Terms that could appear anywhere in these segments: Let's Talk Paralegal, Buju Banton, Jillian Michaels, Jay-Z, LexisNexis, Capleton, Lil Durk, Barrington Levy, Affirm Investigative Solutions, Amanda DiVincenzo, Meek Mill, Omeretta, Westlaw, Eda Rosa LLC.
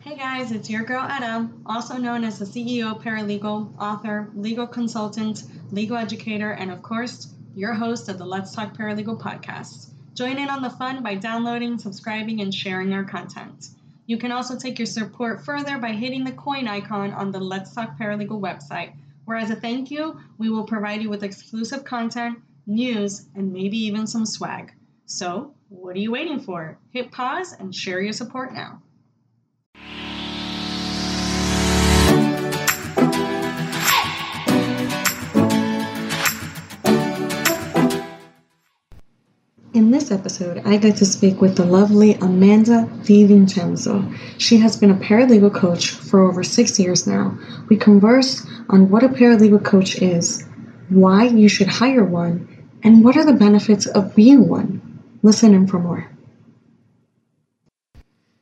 Hey guys, it's your girl Eda, also known as the CEO, paralegal, author, legal consultant, legal educator, and of course, your host of the Let's Talk Paralegal podcast. Join in on the fun by downloading, subscribing, and sharing our content. You can also take your support further by hitting the coin icon on the Let's Talk Paralegal website, where as a thank you, we will provide you with exclusive content, news, and maybe even some swag. So, what are you waiting for? Hit pause and share your support now. In this episode, I get to speak with the lovely Amanda DiVincenzo. She has been a paralegal coach for over 6 years now. We conversed on what a paralegal coach is, why you should hire one, and what are the benefits of being one. Listen in for more.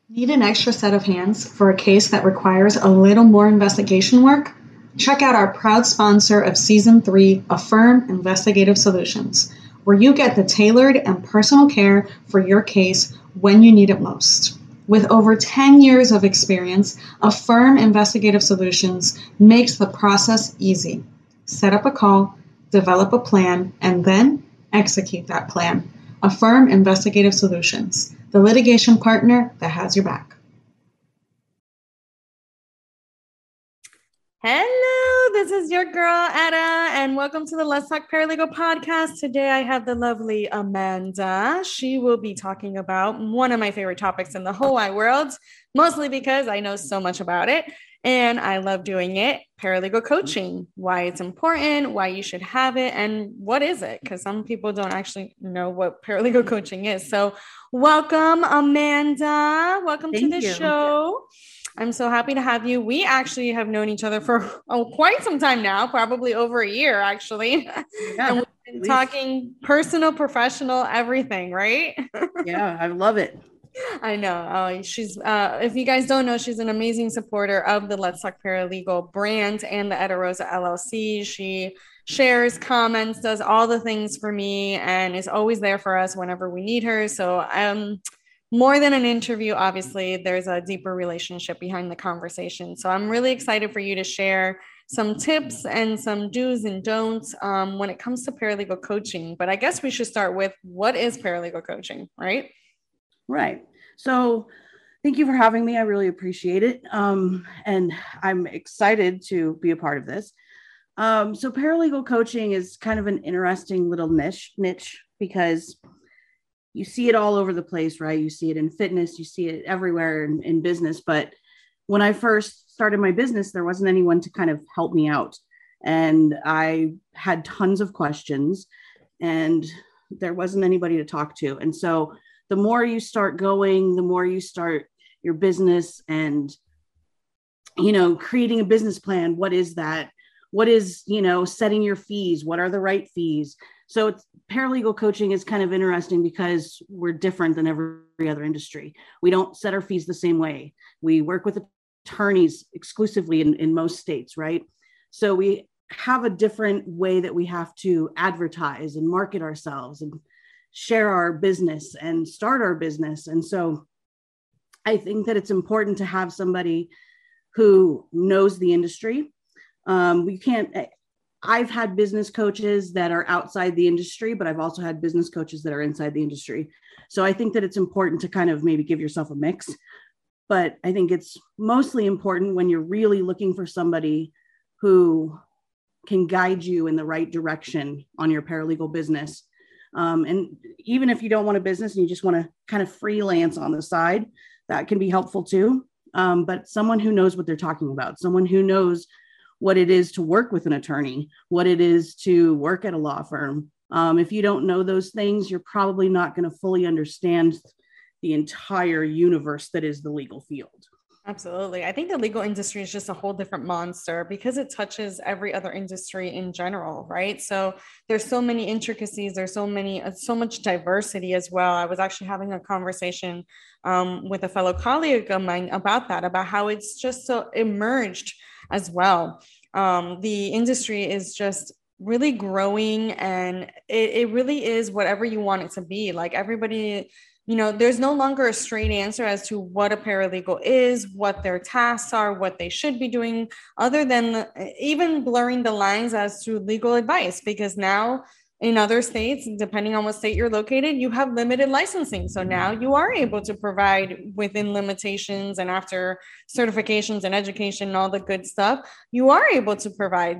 Need an extra set of hands for a case that requires a little more investigation work? Check out our proud sponsor of Season 3, Affirm Investigative Solutions, where you get the tailored and personal care for your case when you need it most. With over 10 years of experience, Affirm Investigative Solutions makes the process easy. Set up a call, develop a plan, and then execute that plan. Affirm Investigative Solutions, the litigation partner that has your back. Hello, this is your girl, Eda, and welcome to the Let's Talk Paralegal podcast. Today, I have the lovely Amanda. She will be talking about one of my favorite topics in the whole wide world, mostly because I know so much about it and I love doing it, paralegal coaching, why it's important, why you should have it, and what is it? Because some people don't actually know what paralegal coaching is. So welcome, Amanda. Welcome to the show. I'm so happy to have you. We actually have known each other for quite some time now, probably over a year, actually. Yeah, and we've been talking personal, professional, everything, right? Yeah, I love it. I know. She's, if you guys don't know, she's an amazing supporter of the Let's Talk Paralegal brand and the Eda Rosa LLC. She shares, comments, does all the things for me, and is always there for us whenever we need her. So more than an interview, obviously, there's a deeper relationship behind the conversation. So I'm really excited for you to share some tips and some do's and don'ts when it comes to paralegal coaching. But I guess we should start with what is paralegal coaching, right? Right. So thank you for having me. I really appreciate it. And I'm excited to be a part of this. So paralegal coaching is kind of an interesting little niche because you see it all over the place, right? You see it in fitness, you see it everywhere in business. But when I first started my business, there wasn't anyone to kind of help me out. And I had tons of questions and there wasn't anybody to talk to. And so the more you start going, the more you start your business and, you know, creating a business plan. What is that? What is, you know, setting your fees? What are the right fees? So it's, paralegal coaching is kind of interesting because we're different than every other industry. We don't set our fees the same way. We work with attorneys exclusively in most states, right? So we have a different way that we have to advertise and market ourselves and share our business and start our business. And so I think that it's important to have somebody who knows the industry. I've had business coaches that are outside the industry, but I've also had business coaches that are inside the industry. So I think that it's important to kind of maybe give yourself a mix, but I think it's mostly important when you're really looking for somebody who can guide you in the right direction on your paralegal business. And even if you don't want a business and you just want to kind of freelance on the side, that can be helpful too. But someone who knows what they're talking about, someone who knows what it is to work with an attorney, what it is to work at a law firm. If you don't know those things, you're probably not going to fully understand the entire universe that is the legal field. Absolutely. I think the legal industry is just a whole different monster because it touches every other industry in general, right? So there's so many intricacies, there's so much diversity as well. I was actually having a conversation with a fellow colleague of mine about that, about how it's just so emerged as well. The industry is just really growing and it really is whatever you want it to be. Like everybody you know, there's no longer a straight answer as to what a paralegal is, what their tasks are, what they should be doing, other than even blurring the lines as to legal advice, because now in other states, depending on what state you're located, you have limited licensing. So now you are able to provide within limitations and after certifications and education and all the good stuff, you are able to provide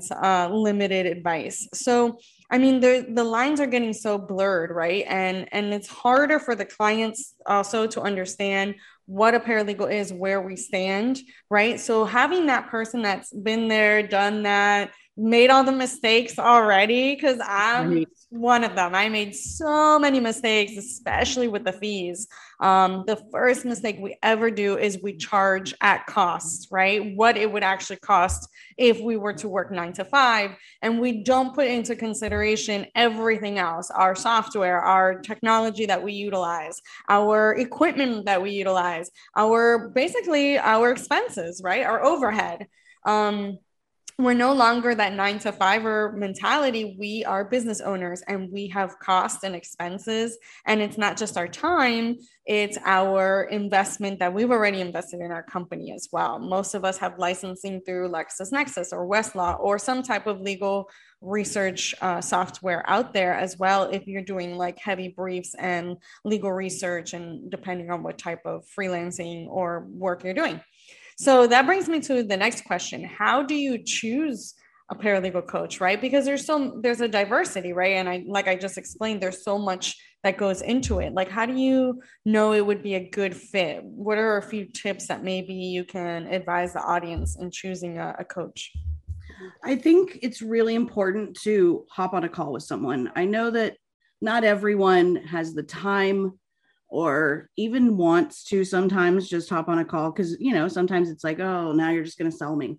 limited advice. So, I mean, the lines are getting so blurred, right? And it's harder for the clients also to understand what a paralegal is, where we stand, right? So having that person that's been there, done that, made all the mistakes already, because I'm one of them. I made so many mistakes, especially with the fees. The first mistake we ever do is we charge at cost, right? What it would actually cost if we were to work 9 to 5, and we don't put into consideration everything else, our software, our technology that we utilize, our equipment that we utilize, our expenses, right? Our overhead. We're no longer that 9 to 5 mentality. We are business owners and we have costs and expenses. And it's not just our time, it's our investment that we've already invested in our company as well. Most of us have licensing through LexisNexis or Westlaw or some type of legal research software out there as well, if you're doing like heavy briefs and legal research, and depending on what type of freelancing or work you're doing. So that brings me to the next question. How do you choose a paralegal coach, right? Because there's a diversity, right? And I just explained, there's so much that goes into it. Like, how do you know it would be a good fit? What are a few tips that maybe you can advise the audience in choosing a coach? I think it's really important to hop on a call with someone. I know that not everyone has the time or even wants to sometimes just hop on a call, because, you know, sometimes it's like, oh, now you're just going to sell me.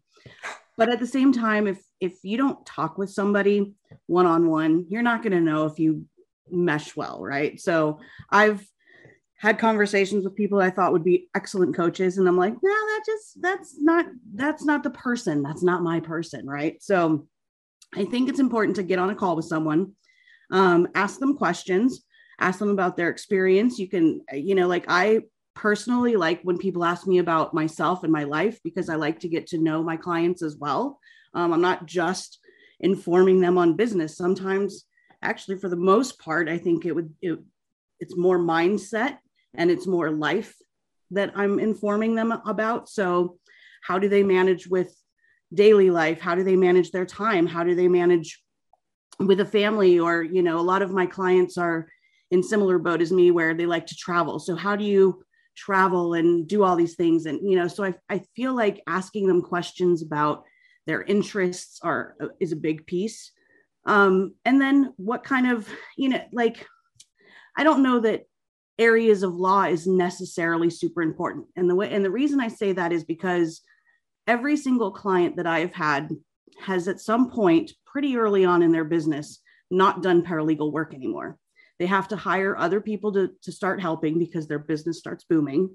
But at the same time, if you don't talk with somebody one-on-one, you're not going to know if you mesh well, right? So I've had conversations with people I thought would be excellent coaches, and I'm like, no, that's not the person. That's not my person, right? So I think it's important to get on a call with someone, ask them questions. Ask them about their experience. You can, you know, like I personally like when people ask me about myself and my life, because I like to get to know my clients as well. I'm not just informing them on business. Sometimes, actually, for the most part, I think it's more mindset and it's more life that I'm informing them about. So how do they manage with daily life? How do they manage their time? How do they manage with a family? Or, you know, a lot of my clients are in similar boat as me, where they like to travel. So how do you travel and do all these things? And, you know, so I feel like asking them questions about their interests is a big piece. And then what kind of, you know, like, I don't know that areas of law is necessarily super important. And the reason I say that is because every single client that I have had has at some point pretty early on in their business not done paralegal work anymore. They have to hire other people to start helping, because their business starts booming.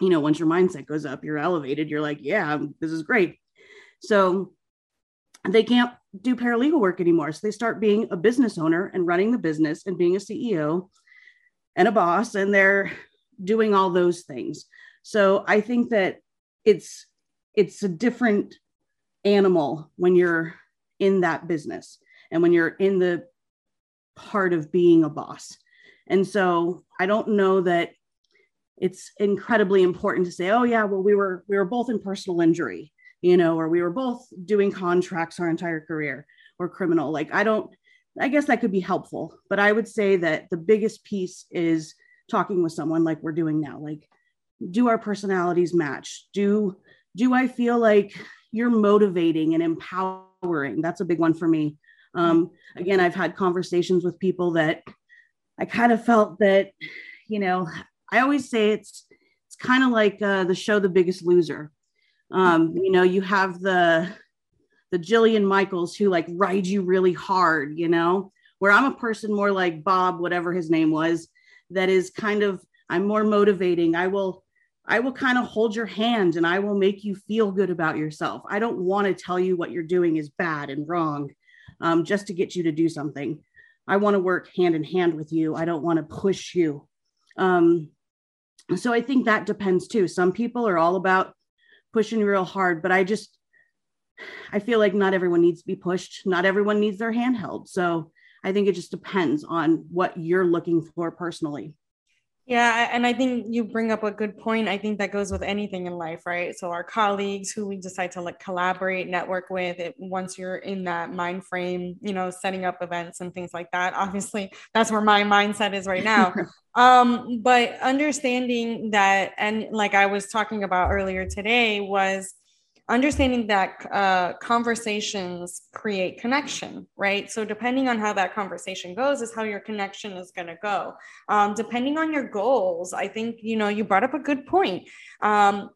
You know, once your mindset goes up, you're elevated. You're like, yeah, this is great. So they can't do paralegal work anymore. So they start being a business owner and running the business and being a CEO and a boss, and they're doing all those things. So I think that it's a different animal when you're in that business and when you're in the part of being a boss. And so I don't know that it's incredibly important to say, oh yeah, well, we were both in personal injury, you know, or we were both doing contracts our entire career, or criminal. Like, I guess that could be helpful, but I would say that the biggest piece is talking with someone like we're doing now. Like, do our personalities match? Do I feel like you're motivating and empowering? That's a big one for me. Again, I've had conversations with people that I kind of felt that, you know, I always say it's kind of like the show, The Biggest Loser. You know, you have the Jillian Michaels who like ride you really hard, you know, where I'm a person more like Bob, whatever his name was, that is kind of, I'm more motivating. I will kind of hold your hand and I will make you feel good about yourself. I don't want to tell you what you're doing is bad and wrong. Just to get you to do something. I want to work hand in hand with you. I don't want to push you. So I think that depends too. Some people are all about pushing real hard, but I feel like not everyone needs to be pushed. Not everyone needs their hand held. So I think it just depends on what you're looking for personally. Yeah. And I think you bring up a good point. I think that goes with anything in life, right? So our colleagues who we decide to like collaborate, network with, once you're in that mind frame, you know, setting up events and things like that, obviously that's where my mindset is right now. But understanding that, and like I was talking about earlier today, was understanding that conversations create connection, right? So depending on how that conversation goes is how your connection is going to go. Depending on your goals, I think, you know, you brought up a good point.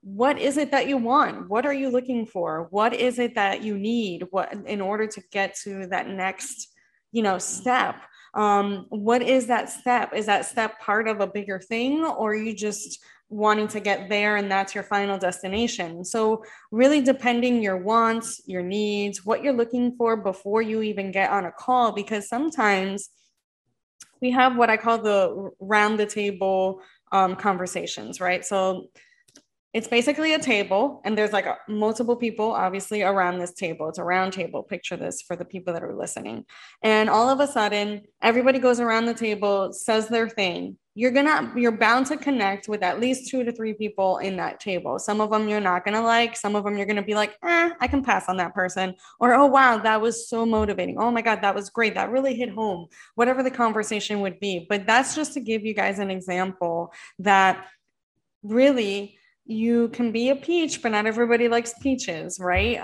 What is it that you want? What are you looking for? What is it that you need? What in order to get to that next, you know, step? What is that step? Is that step part of a bigger thing, or are you just wanting to get there and that's your final destination? So really depending your wants, your needs, what you're looking for before you even get on a call, because sometimes we have what I call the round the table conversations, right? So it's basically a table and there's like multiple people, obviously, around this table. It's a round table. Picture this for the people that are listening. And all of a sudden, everybody goes around the table, says their thing. You're bound to connect with at least 2 to 3 people in that table. Some of them you're not going to like, some of them you're going to be like, I can pass on that person. Or, oh, wow, that was so motivating. Oh my God, that was great. That really hit home, whatever the conversation would be. But that's just to give you guys an example that really, you can be a peach, but not everybody likes peaches, right?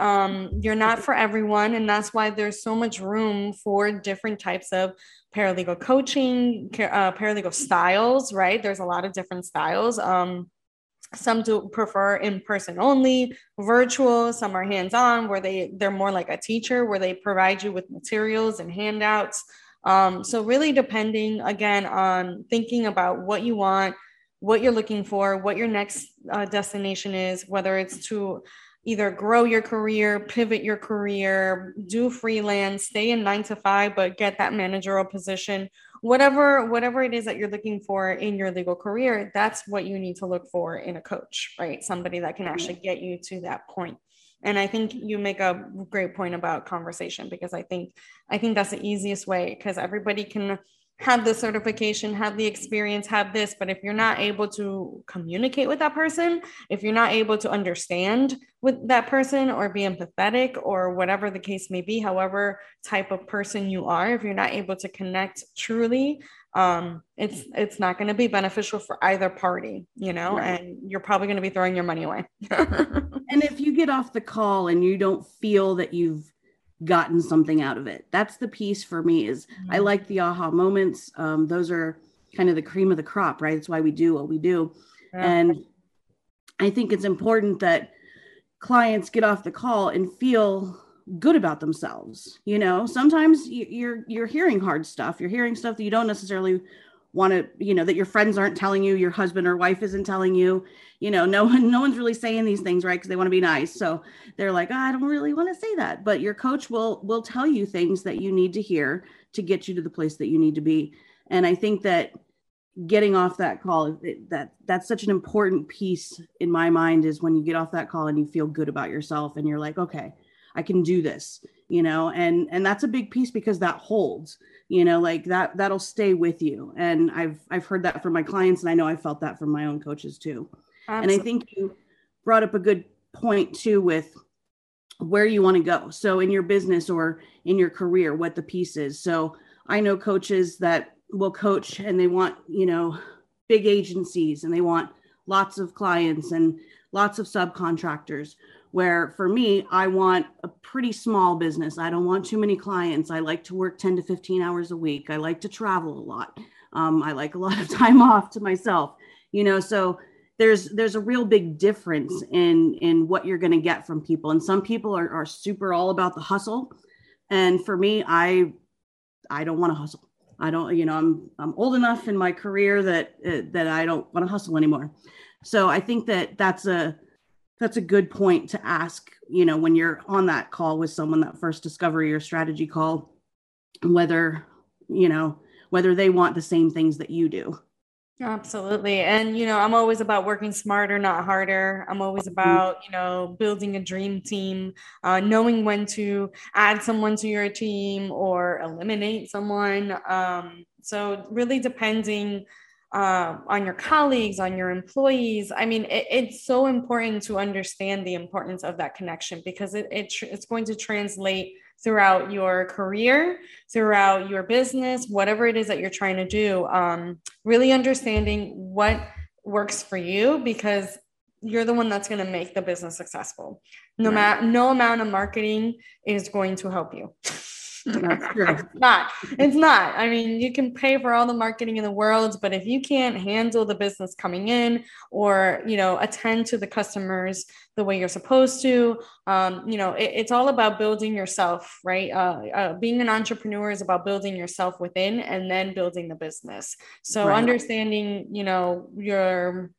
You're not for everyone. And that's why there's so much room for different types of paralegal coaching, paralegal styles, right? There's a lot of different styles. Some do prefer in-person only, virtual, some are hands-on, where they're more like a teacher, where they provide you with materials and handouts. So really depending, again, on thinking about what you want, what you're looking for, what your next destination is, whether it's to either grow your career, pivot your career, do freelance, stay in 9 to 5, but get that managerial position, whatever it is that you're looking for in your legal career, that's what you need to look for in a coach, right? Somebody that can actually get you to that point. And I think you make a great point about conversation, because I think that's the easiest way, because everybody can have the certification, have the experience, have this, but if you're not able to communicate with that person, if you're not able to understand with that person or be empathetic or whatever the case may be, however type of person you are, if you're not able to connect truly, it's not going to be beneficial for either party, you know, right. And you're probably going to be throwing your money away. And if you get off the call and you don't feel that you've gotten something out of it. That's the piece for me is I like the aha moments. Those are kind of the cream of the crop, right? That's why we do what we do. Yeah. And I think it's important that clients get off the call and feel good about themselves. You know, sometimes you're hearing hard stuff. You're hearing stuff that you don't necessarily want to, you know, that your friends aren't telling you, your husband or wife isn't telling you, you know, no one's really saying these things, right? Because they want to be nice. So they're like, I don't really want to say that, but your coach will tell you things that you need to hear to get you to the place that you need to be. And I think that getting off that call, that's such an important piece in my mind, is when you get off that call and you feel good about yourself and you're like, okay, I can do this, you know, and that's a big piece, because that holds, you know, like that'll stay with you. And I've heard that from my clients, and I know I felt that from my own coaches too. Absolutely. And I think you brought up a good point too, with where you want to go. So in your business or in your career, what the piece is. So I know coaches that will coach and they want, you know, big agencies and they want lots of clients and lots of subcontractors, where for me, I want a pretty small business. I don't want too many clients. I like to work 10 to 15 hours a week. I like to travel a lot. I like a lot of time off to myself, you know, so there's a real big difference in what you're going to get from people. And some people are super all about the hustle. And for me, I don't want to hustle. I don't, you know, I'm old enough in my career that I don't want to hustle anymore. So I think that's a good point to ask, you know, when you're on that call with someone, that first discovery or strategy call, whether they want the same things that you do. Absolutely. And, you know, I'm always about working smarter, not harder. I'm always about, you know, building a dream team, knowing when to add someone to your team or eliminate someone. So really depending on your colleagues, on your employees. I mean, it's so important to understand the importance of that connection, because it's going to translate throughout your career, throughout your business, whatever it is that you're trying to do. Really understanding what works for you, because you're the one that's going to make the business successful. No amount of marketing is going to help you. That's true. It's not. I mean, you can pay for all the marketing in the world, but if you can't handle the business coming in, or, you know, attend to the customers the way you're supposed to, you know, it's all about building yourself, right? Being an entrepreneur is about building yourself within and then building the business. So understanding, you know, your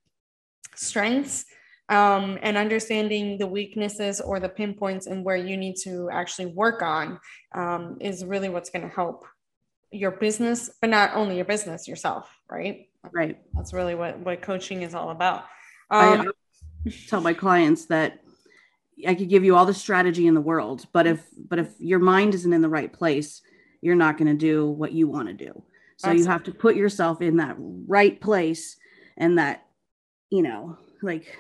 strengths, and understanding the weaknesses or the pinpoints and where you need to actually work on is really what's going to help your business, but not only your business, yourself, right? Right. That's really what coaching is all about. I tell my clients that I could give you all the strategy in the world, but if your mind isn't in the right place, you're not going to do what you want to do. So Absolutely. You have to put yourself in that right place, and that, you know, like,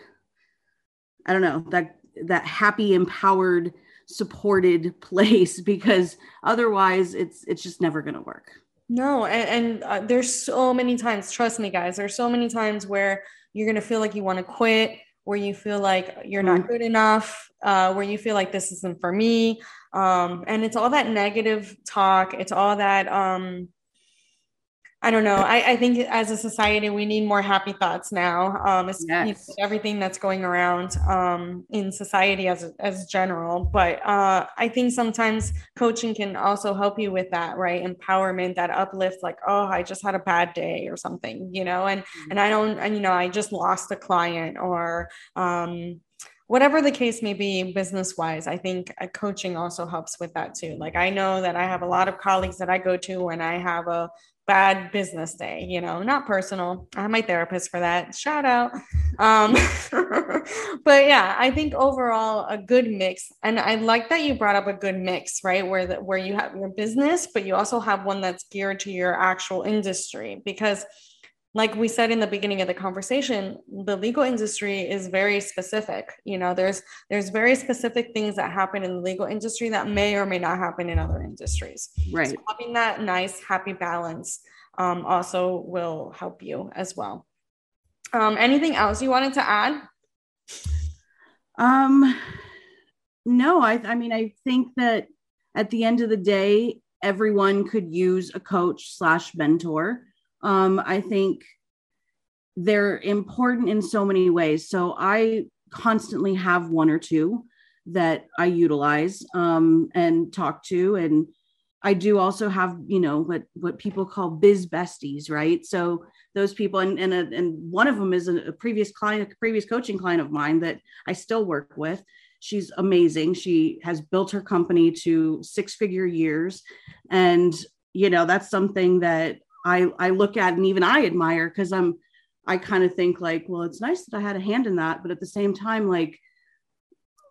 I don't know, that happy, empowered, supported place, because otherwise it's just never going to work. No. And there's so many times, trust me, guys, there's so many times where you're going to feel like you want to quit, where you feel like you're not good enough, where you feel like this isn't for me. And it's all that negative talk. It's all that, I don't know. I think as a society, we need more happy thoughts now. Yes. Everything that's going around in society as general. But I think sometimes coaching can also help you with that, right? Empowerment, that uplift, like, oh, I just had a bad day or something, you know, I just lost a client, or whatever the case may be, business-wise. I think coaching also helps with that too. Like, I know that I have a lot of colleagues that I go to when I have a bad business day, you know, not personal. I have my therapist for that. Shout out. But yeah, I think overall a good mix. And I like that you brought up a good mix, right? Where you have your business, but you also have one that's geared to your actual industry, because like we said in the beginning of the conversation, the legal industry is very specific. You know, there's very specific things that happen in the legal industry that may or may not happen in other industries. Right. So having that nice, happy balance also will help you as well. Anything else you wanted to add? No, I think that at the end of the day, everyone could use a coach/mentor. I think they're important in so many ways. So I constantly have one or two that I utilize and talk to. And I do also have, you know, what people call biz besties, right? So those people, and one of them is a previous coaching client of mine that I still work with. She's amazing. She has built her company to 6-figure years. And, you know, that's something that I look at and even I admire, because I kind of think like, well, it's nice that I had a hand in that. But at the same time, like,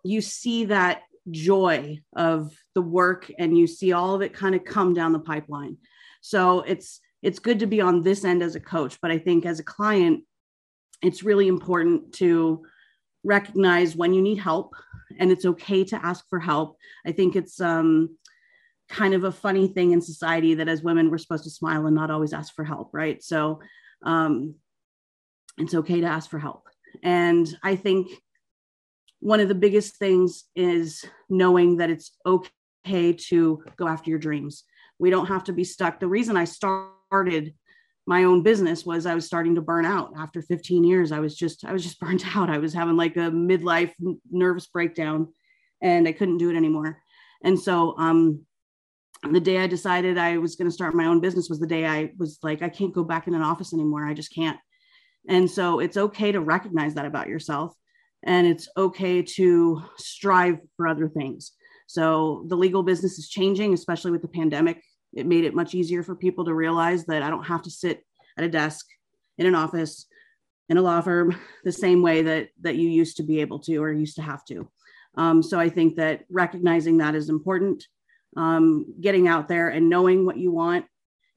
you see that joy of the work and you see all of it kind of come down the pipeline. So it's good to be on this end as a coach. But I think as a client, it's really important to recognize when you need help, and it's okay to ask for help. I think it's, kind of a funny thing in society that as women, we're supposed to smile and not always ask for help. Right. So, it's okay to ask for help. And I think one of the biggest things is knowing that it's okay to go after your dreams. We don't have to be stuck. The reason I started my own business was I was starting to burn out after 15 years. I was just burnt out. I was having like a midlife nervous breakdown and I couldn't do it anymore. And so, the day I decided I was going to start my own business was the day I was like, I can't go back in an office anymore. I just can't. And so it's okay to recognize that about yourself, and it's okay to strive for other things. So the legal business is changing, especially with the pandemic. It made it much easier for people to realize that I don't have to sit at a desk in an office, in a law firm, the same way that you used to be able to or used to have to. So I think that recognizing that is important, getting out there and knowing what you want.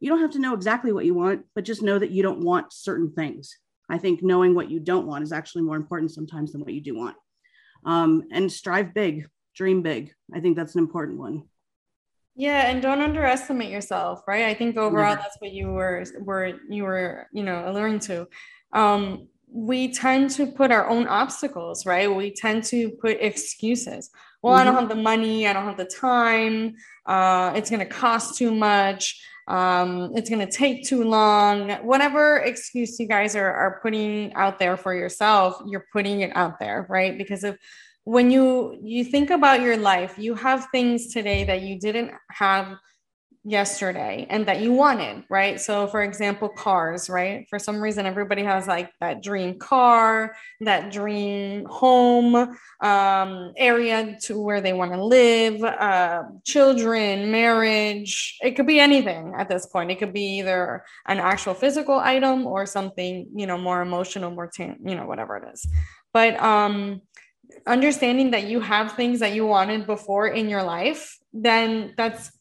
You don't have to know exactly what you want, but just know that you don't want certain things. I think knowing what you don't want is actually more important sometimes than what you do want. And strive big, dream big. I think that's an important one. Yeah, and don't underestimate yourself, right? I think overall that's what you were alluding to. We tend to put our own obstacles, right? We tend to put excuses. Well, I don't have the money. I don't have the time. It's going to cost too much. It's going to take too long. Whatever excuse you guys are putting out there for yourself, you're putting it out there, right? Because if when you think about your life, you have things today that you didn't have yesterday and that you wanted, right? So for example, cars, right? For some reason, everybody has like that dream car, that dream home, area to where they want to live, children, marriage. It could be anything at this point. It could be either an actual physical item or something, more emotional, more, whatever it is. But, understanding that you have things that you wanted before in your life, then that's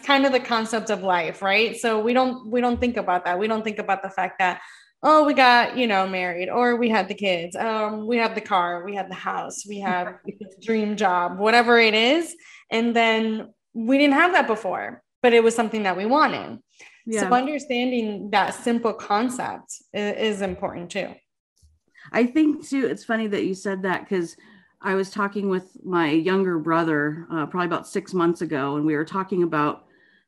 kind of the concept of life, right? So we don't think about that. We don't think about the fact that, oh, we got, married, or we had the kids, we have the car, we have the house, we have the dream job, whatever it is. And then we didn't have that before, but it was something that we wanted. Yeah. So understanding that simple concept is important too. I think too, it's funny that you said that, because I was talking with my younger brother probably about 6 months ago, and we were talking about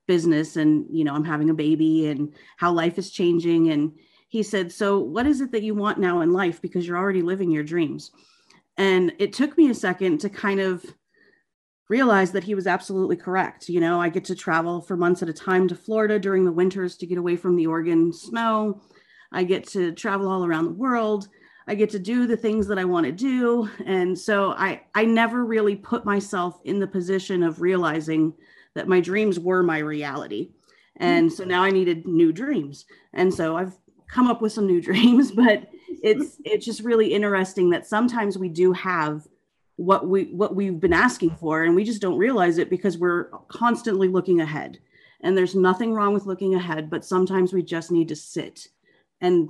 business and, I'm having a baby and how life is changing. And he said, so what is it that you want now in life? Because you're already living your dreams. And it took me a second to kind of realize that he was absolutely correct. I get to travel for months at a time to Florida during the winters to get away from the Oregon snow. I get to travel all around the world. I get to do the things that I want to do. And so I never really put myself in the position of realizing that my dreams were my reality. And so now I needed new dreams. And so I've come up with some new dreams, but it's just really interesting that sometimes we do have what we've been asking for, and we just don't realize it because we're constantly looking ahead. And there's nothing wrong with looking ahead, but sometimes we just need to sit and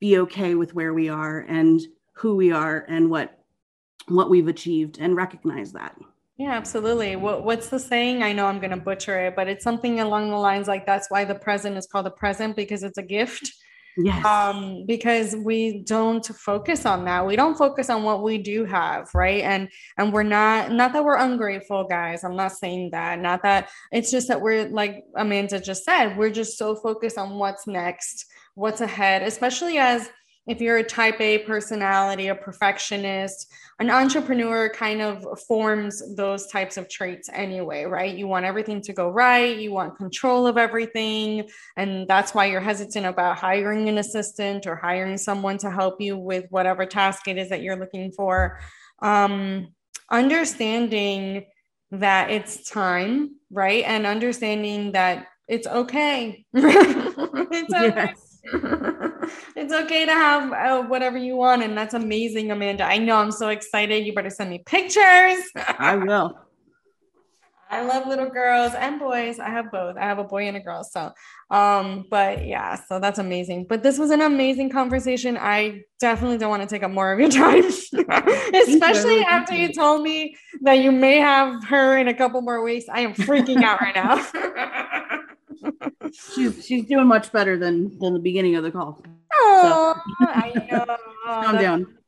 be okay with where we are and who we are and what we've achieved, and recognize that. Yeah, absolutely. What's the saying? I know I'm going to butcher it, but it's something along the lines like, that's why the present is called a present, because it's a gift. Yes. Because we don't focus on that. We don't focus on what we do have. Right. And we're not that we're ungrateful, guys. I'm not saying that, not that, it's just that we're, like Amanda just said, we're just so focused on what's next, what's ahead, especially as if you're a type A personality, a perfectionist, an entrepreneur kind of forms those types of traits anyway, right? You want everything to go right. You want control of everything. And that's why you're hesitant about hiring an assistant or hiring someone to help you with whatever task it is that you're looking for. Understanding that it's time, right? And understanding that it's okay. It's okay. Yes. It's okay to have whatever you want. And that's amazing, Amanda. I know, I'm so excited. You better send me pictures. I will. I love little girls and boys. I have both. I have a boy and a girl. So, but yeah, so that's amazing. But this was an amazing conversation. I definitely don't want to take up more of your time, especially after you told me that you may have her in a couple more weeks. I am freaking out right now. She's doing much better than the beginning of the call. Oh, so. I know. Calm down.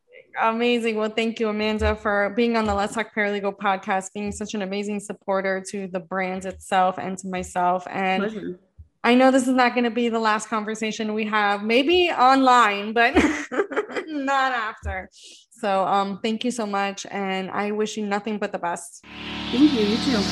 Amazing. Well, thank you, Amanda, for being on the Let's Talk Paralegal podcast, being such an amazing supporter to the brand itself and to myself. And pleasure. I know this is not going to be the last conversation we have, maybe online, but not after. So thank you so much. And I wish you nothing but the best. Thank you. You too.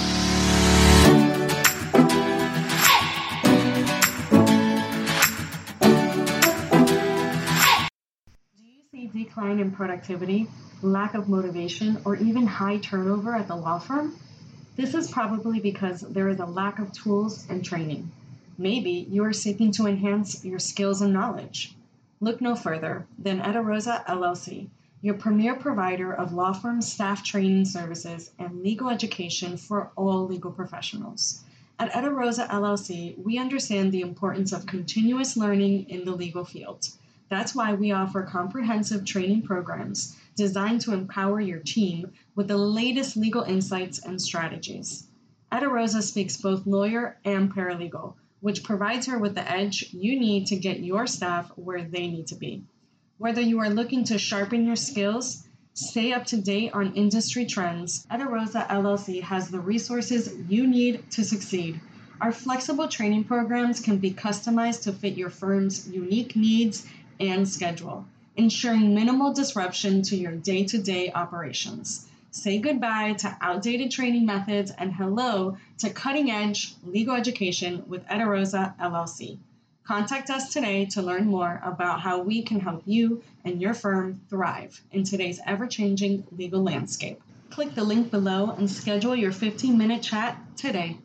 Decline in productivity, lack of motivation, or even high turnover at the law firm? This is probably because there is a lack of tools and training. Maybe you are seeking to enhance your skills and knowledge. Look no further than Eda Rosa LLC, your premier provider of law firm staff training services and legal education for all legal professionals. At Eda Rosa LLC, we understand the importance of continuous learning in the legal field. That's why we offer comprehensive training programs designed to empower your team with the latest legal insights and strategies. Eda Rosa speaks both lawyer and paralegal, which provides her with the edge you need to get your staff where they need to be. Whether you are looking to sharpen your skills, stay up to date on industry trends, Eda Rosa LLC has the resources you need to succeed. Our flexible training programs can be customized to fit your firm's unique needs and schedule, ensuring minimal disruption to your day-to-day operations. Say goodbye to outdated training methods and hello to cutting-edge legal education with Eda Rosa LLC. Contact us today to learn more about how we can help you and your firm thrive in today's ever-changing legal landscape. Click the link below and schedule your 15-minute chat today.